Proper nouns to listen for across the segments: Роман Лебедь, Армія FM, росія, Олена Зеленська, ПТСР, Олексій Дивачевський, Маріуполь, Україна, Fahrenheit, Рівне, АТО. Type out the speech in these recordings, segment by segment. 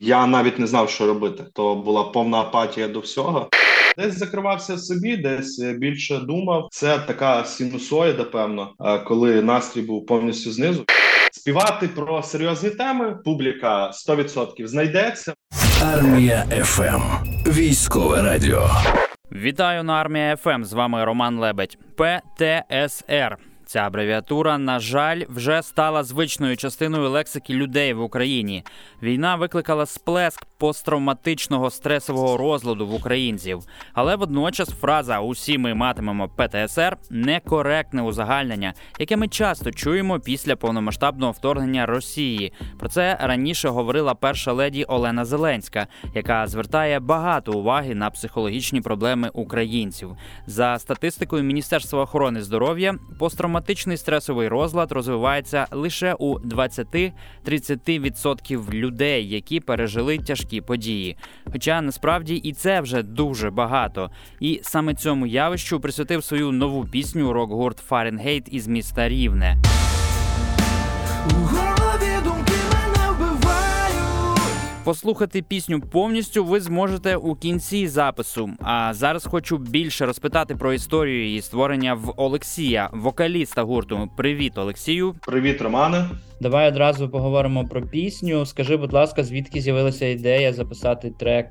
Я навіть не знав, що робити. То була повна апатія до всього. Десь закривався в собі, десь більше думав. Це така синусоїда, певно, коли настрій був повністю знизу. Співати про серйозні теми публіка 100% знайдеться. Армія FM. Військове радіо. Вітаю на Армія FM. З вами Роман Лебедь. ПТСР. Ця абревіатура, на жаль, вже стала звичною частиною лексики людей в Україні. Війна викликала сплеск посттравматичного стресового розладу в українців. Але водночас фраза «усі ми матимемо ПТСР» – некоректне узагальнення, яке ми часто чуємо після повномасштабного вторгнення Росії. Про це раніше говорила перша леді Олена Зеленська, яка звертає багато уваги на психологічні проблеми українців. За статистикою Міністерства охорони здоров'я, посттравматичний стресовий розлад розвивається лише у 20-30% людей, які пережили тяжкі події. Хоча насправді і це вже дуже багато. І саме цьому явищу присвятив свою нову пісню рок-гурт Fahrenheit із міста Рівне. Послухати пісню повністю ви зможете у кінці запису. А зараз хочу більше розпитати про історію її створення в Олексія, вокаліста гурту. Привіт, Олексію. Привіт, Романе. Давай одразу поговоримо про пісню. Скажи, будь ласка, звідки з'явилася ідея записати трек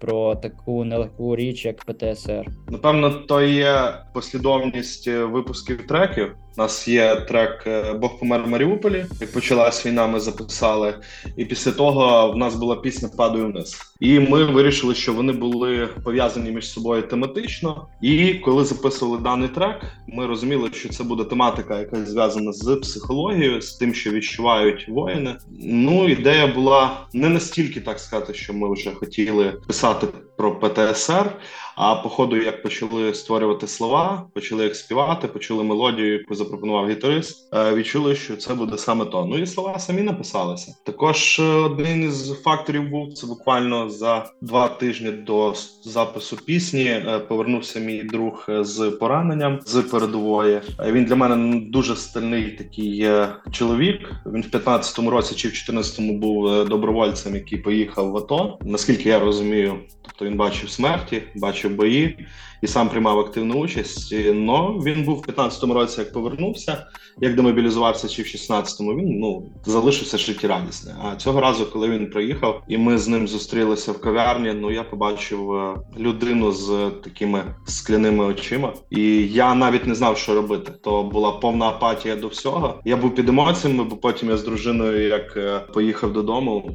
про таку нелегку річ, як ПТСР? Напевно, то є послідовність випусків треків. У нас є трек «Бог помер в Маріуполі». Як почалась війна, ми записали. І після того в нас була пісня «Падаю вниз». І ми вирішили, що вони були пов'язані між собою тематично. І коли записували даний трек, ми розуміли, що це буде тематика, яка зв'язана з психологією, з тим, що відчувають воїни. Ну, ідея була не настільки, так сказати, що ми вже хотіли писати про ПТСР, а по ходу, як почали створювати слова, почали їх співати, почули мелодію, яку запропонував гітарист, відчули, що це буде саме то. Ну і слова самі написалися. Також один із факторів був, це буквально за 2 тижні до запису пісні повернувся мій друг з пораненням, з передової. Він для мене дуже стильний такий чоловік. Він в 15-му році чи в 14-му був добровольцем, який поїхав в АТО. Наскільки я розумію, тобто він бачив смерті, бачив бої і сам приймав активну участь. Но він був в 15-му році, як повернувся, як демобілізувався чи в 16-му, він залишився життєрадісним. А цього разу, коли він приїхав і ми з ним зустрілися в кав'ярні, я побачив людину з такими скляними очима. І я навіть не знав, що робити. То була повна апатія до всього. Я був під емоціями, бо потім я з дружиною, як поїхав додому,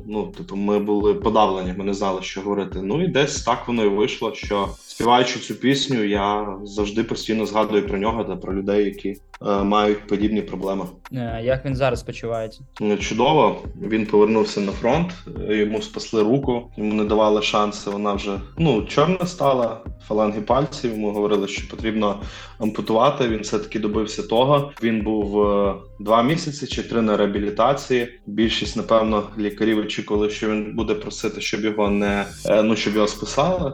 ми були подавлені, ми не знали, що говорити. І десь так воно і вийшло, що співаючи цю пісню, я завжди постійно згадую про нього та про людей, які мають подібні проблеми. Як він зараз почувається? Чудово. Він повернувся на фронт, йому спасли руку, йому не давали шанси, вона вже чорна стала, фаланги пальців, йому говорили, що потрібно ампутувати, він все-таки добився того. Він був 2 місяці чи 3 на реабілітації. Більшість, напевно, лікарів очікували, що він буде просити, щоб його щоб його списали.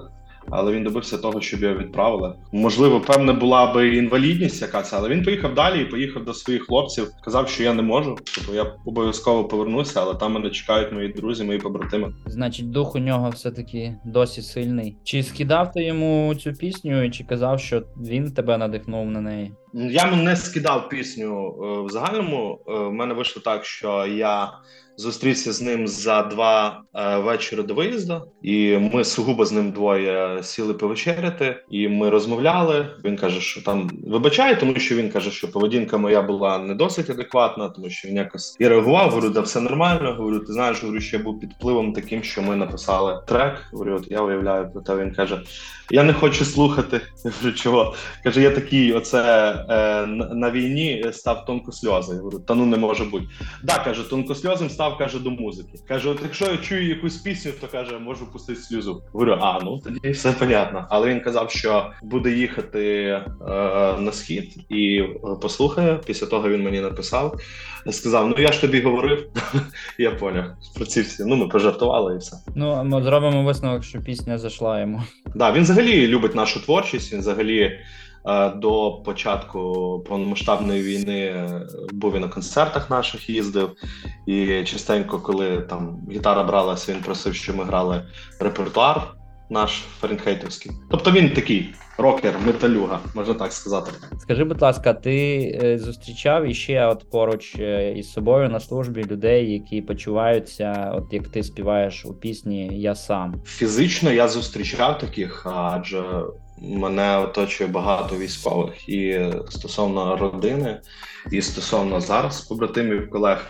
Але він добився того, щоб його відправили. Можливо, певна була би інвалідність якась, але він поїхав далі і поїхав до своїх хлопців. Казав, що я не можу, тобто я обов'язково повернуся, але там мене чекають мої друзі, мої побратими. Значить, дух у нього все-таки досі сильний. Чи скидав ти йому цю пісню, і чи казав, що він тебе надихнув на неї? Я йому не скидав пісню в загальному. В мене вийшло так, що я зустрівся з ним за 2 вечора до виїзду, і ми сугубо з ним двоє сіли повечеряти, і ми розмовляли. Він каже, що там вибачає, тому що він каже, що поведінка моя була не досить адекватна, тому що він якось і реагував, говорю, да все нормально, говорю, ти знаєш, говорю, що я був під впливом таким, що ми написали трек, говорю, от я уявляю про те, він каже, я не хочу слухати, я говорю, чого? Каже, я такий, на війні став тонкосльозий, я говорю, не може бути. Да, каже, тонкосльозим став, каже, до музики. Каже, от якщо я чую якусь пісню, то каже, можу пустити сльозу. Говорю, тоді все понятно. Але він казав, що буде їхати на схід і послухає. Після того він мені написав, сказав, я ж тобі говорив, я поняв. Про ці всі, ми пожартували і все. Ми зробимо висновок, що пісня зайшла йому. Да, він взагалі любить нашу творчість, він взагалі до початку повномасштабної війни був і на концертах наших їздив, і частенько, коли там гітара бралася, він просив, що ми грали репертуар наш фаренхейтівський. Тобто він такий рокер, металюга, можна так сказати. Скажи, будь ласка, ти зустрічав іще от поруч із собою на службі людей, які почуваються, от як ти співаєш у пісні «Я сам»? Фізично я зустрічав таких, адже мене оточує багато військових. І стосовно родини, і стосовно зараз побратимів, колег.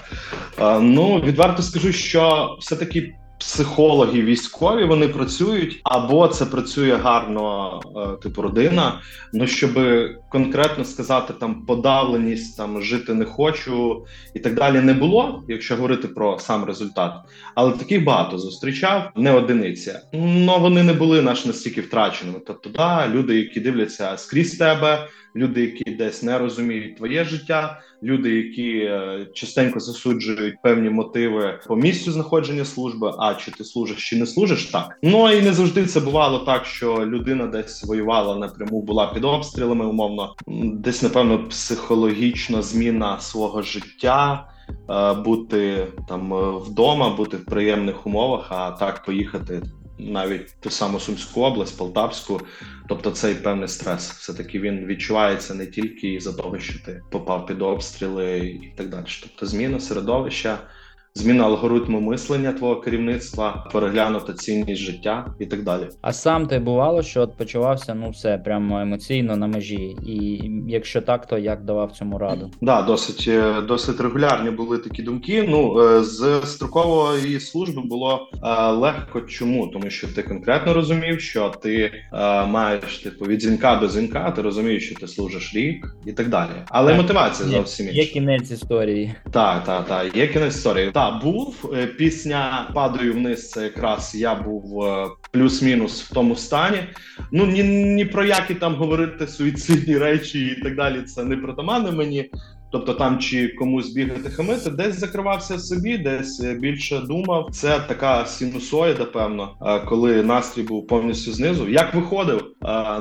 Ну, відверто скажу, що все-таки психологи військові, вони працюють, або це працює гарно, типу, родина. Ну, щоб конкретно сказати, там, подавленість, там, жити не хочу і так далі не було, якщо говорити про сам результат. Але таких багато зустрічав, не одиниці. Ну, вони не були наш настільки втраченими. Тобто, да, люди, які дивляться скрізь тебе, люди, які десь не розуміють твоє життя, люди, які частенько засуджують певні мотиви по місцю знаходження служби, а чи ти служиш, чи не служиш, так. Ну, і не завжди це бувало так, що людина десь воювала напряму, була під обстрілами, умовно. Десь, напевно, психологічна зміна свого життя, бути там вдома, бути в приємних умовах, а так поїхати навіть ту саму Сумську область, Полтавську. Тобто цей певний стрес, все-таки він відчувається не тільки із-за того, що ти попав під обстріли і так далі. Тобто зміна середовища, зміна алгоритму мислення твого керівництва, переглянута цінність життя і так далі. А сам ти бувало, що от почувався, ну все, прямо емоційно на межі? І якщо так, то як давав цьому раду? Так, да, досить регулярні були такі думки. Ну, з строкової служби було легко. Чому? Тому що ти конкретно розумів, що ти маєш, типу, від дзвінка до дзвінка, ти розумієш, що ти служиш рік і так далі. Але так, мотивація зовсім інша. Є кінець історії. Так, є кінець історії. Так, був. Пісня «Падаю вниз», це якраз я був плюс-мінус в тому стані. Ну, ні про які там говорити суїцидні речі і так далі, це не притаманно мені. Тобто там чи комусь бігати хамити, десь закривався в собі, десь більше думав. Це така синусоїда, певно, коли настрій був повністю знизу. Як виходив?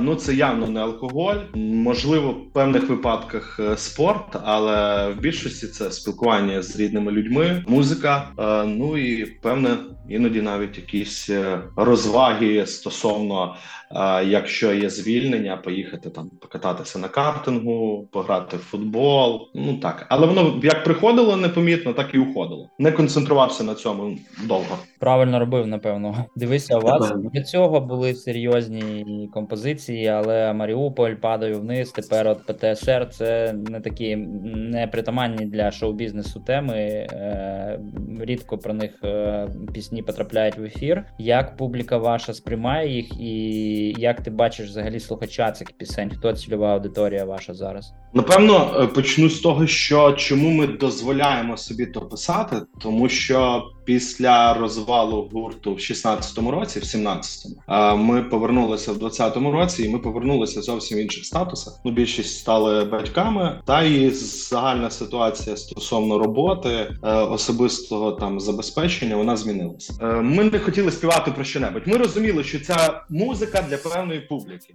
Ну, це явно не алкоголь, можливо, в певних випадках спорт, але в більшості це спілкування з рідними людьми, музика, ну і, певне, іноді навіть якісь розваги стосовно, якщо є звільнення, поїхати там покататися на картингу, пограти в футбол. Ну так, але воно як приходило непомітно, так і уходило. Не концентрувався на цьому довго. Правильно робив, напевно. Дивися, у вас для цього були серйозні композиції, але «Маріуполь», «Падаю вниз», тепер от ПТСР, це не такі непритаманні для шоу-бізнесу теми. Рідко про них пісні потрапляють в ефір. Як публіка ваша сприймає їх і як ти бачиш взагалі слухача цих пісень? Хто цільова аудиторія ваша зараз? Напевно, почну з того, що чому ми дозволяємо собі то писати, тому що після розвалу гурту в 16-му році, в 17-му, ми повернулися в 20-му році, і ми повернулися зовсім в інших статусах. Ну, більшість стали батьками, та і загальна ситуація стосовно роботи, особистого там забезпечення, вона змінилася. Ми не хотіли співати про що-небудь. Ми розуміли, що ця музика для певної публіки.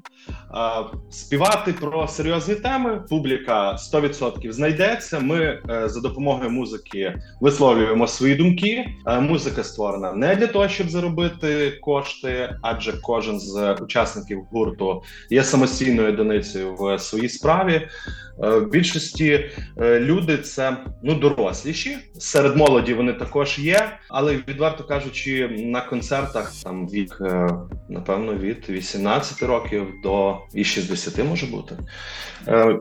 Співати про серйозні теми публіка 100% знайдеться. Ми за допомогою музики висловлюємо свої думки. Музика створена не для того, щоб заробити кошти, адже кожен з учасників гурту є самостійною одиницею в своїй справі. В більшості люди це, ну, доросліші, серед молоді вони також є, але, відверто кажучи, на концертах там вік, напевно, від 18 років до і 60 може бути.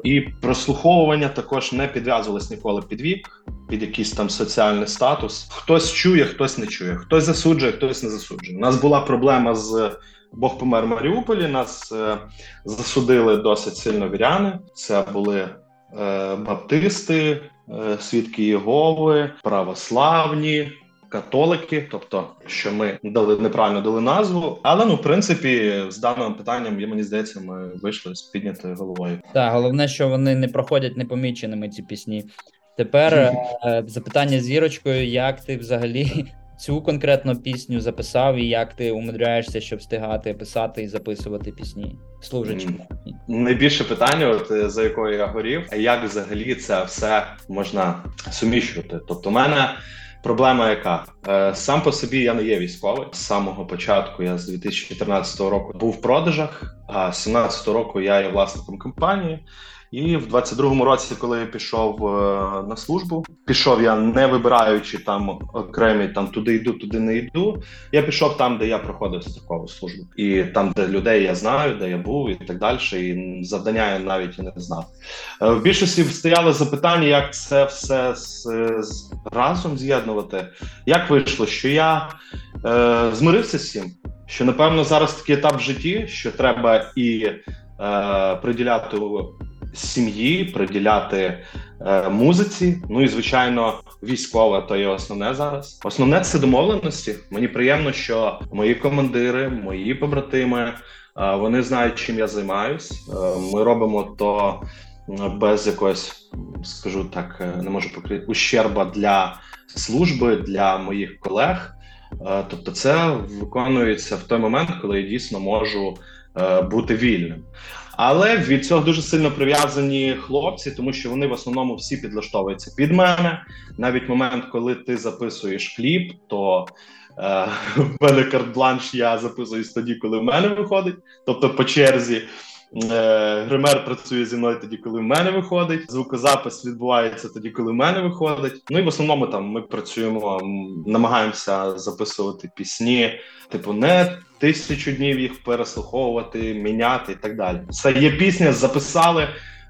І прослуховування також не підв'язувалось ніколи під вік, під якийсь там соціальний статус. Хтось чує, хтось не чує, хтось засуджує, хтось не засуджує. У нас була проблема з «Бог помер в Маріуполі», нас засудили досить сильно віряни. Це були баптисти, свідки Єгови, православні, католики, тобто, що ми неправильно дали назву. Але, ну, в принципі, з даним питанням, мені здається, ми вийшли з піднятою головою. Так, головне, що вони не проходять непоміченими, ці пісні. Тепер запитання зірочкою, як ти взагалі цю конкретно пісню записав, і як ти умудряєшся, щоб встигати писати і записувати пісні, служачи? Найбільше питання, от, за якою я горів, як взагалі це все можна суміщувати. Тобто в мене проблема яка? Сам по собі я не є військовий. З самого початку я з 2014 року був в продажах, а з 2017 року я є власником компанії. І в 22-му році, коли я пішов на службу, пішов я не вибираючи там окремі, там туди йду, туди не йду, я пішов там, де я проходив строкову службу. І там, де людей я знаю, де я був і так далі, і завдання я навіть і не знав. В більшості стояли запитання, як це все разом з'єднувати. Як вийшло, що я змирився з цим, що, напевно, зараз такий етап в житті, що треба і приділяти сім'ї, приділяти музиці, ну і, звичайно, військове, то є основне зараз. Основне – це домовленості. Мені приємно, що мої командири, мої побратими, вони знають, чим я займаюсь. Ми робимо то без якогось, скажу так, не можу покрити, ущерба для служби, для моїх колег. Тобто це виконується в той момент, коли я дійсно можу бути вільним. Але від цього дуже сильно прив'язані хлопці, тому що вони в основному всі підлаштовуються під мене. Навіть момент, коли ти записуєш кліп, то в мене карт-бланш, я записуюсь тоді, коли в мене виходить, тобто по черзі. Гример працює зі мною тоді, коли в мене виходить, звукозапис відбувається тоді, коли в мене виходить. Ну і в основному там ми працюємо, намагаємося записувати пісні, типу не 1000 днів їх переслуховувати, міняти і так далі. Це є пісня, записали,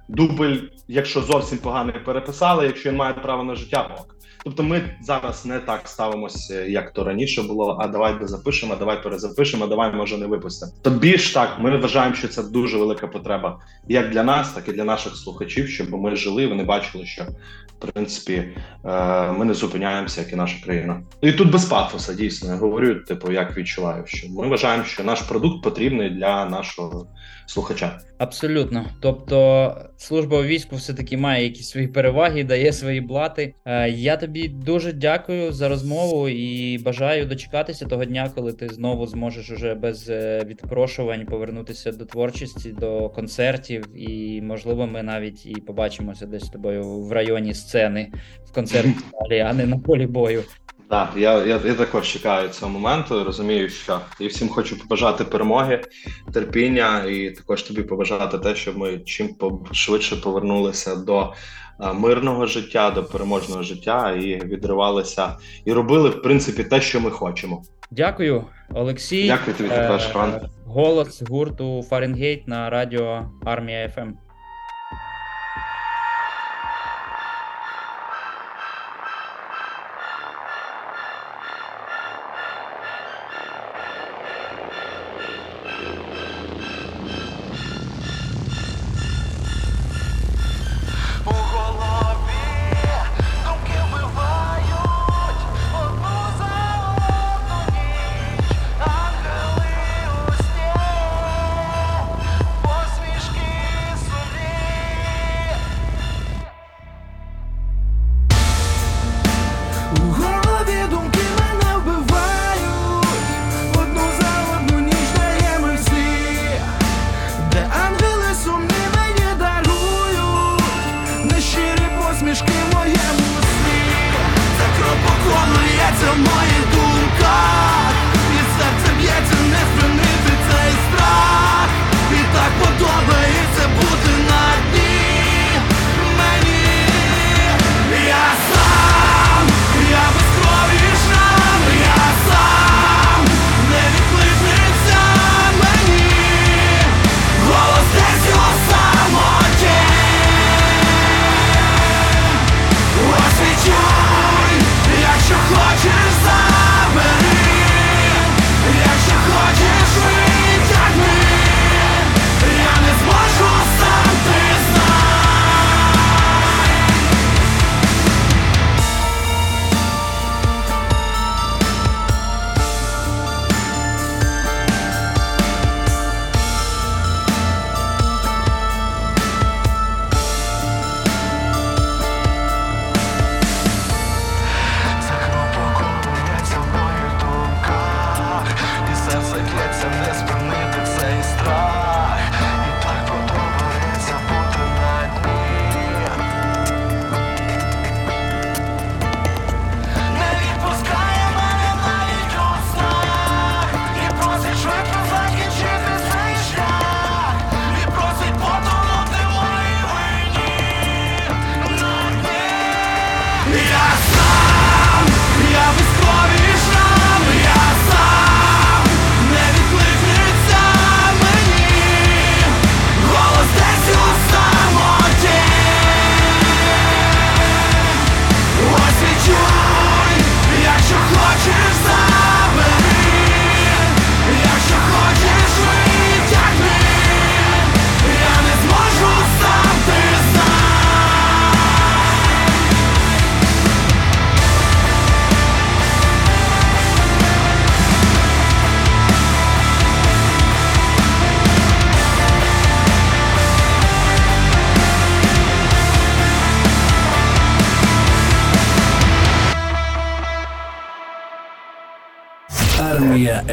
дубль, якщо зовсім поганий переписали, якщо він має право на життя, ок. Тобто ми зараз не так ставимося, як то раніше було, а давай дозапишемо, давай перезапишемо, давай може не випустимо. То більш так, ми вважаємо, що це дуже велика потреба як для нас, так і для наших слухачів, щоб ми жили, вони бачили, що в принципі ми не зупиняємося, як і наша країна. І тут без пафоса, дійсно, я говорю, типу, як відчуваю, що ми вважаємо, що наш продукт потрібний для нашого слухача. Абсолютно. Тобто служба у війську все-таки має якісь свої переваги, дає свої блати. Я тобі дуже дякую за розмову і бажаю дочекатися того дня, коли ти знову зможеш уже без відпрошувань повернутися до творчості, до концертів, і, можливо, ми навіть і побачимося десь з тобою в районі сцени, в концертній залі, а не на полі бою. Так, я також чекаю цього моменту, розумію, що і всім хочу побажати перемоги, терпіння, і також тобі побажати те, щоб ми чим швидше повернулися до мирного життя, до переможного життя і відривалися, і робили, в принципі, те, що ми хочемо. Дякую, Олексій. Дякую тобі також, Роман. Голос гурту Fahrenheit на радіо Армія FM.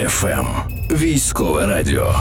FM. Військове радіо.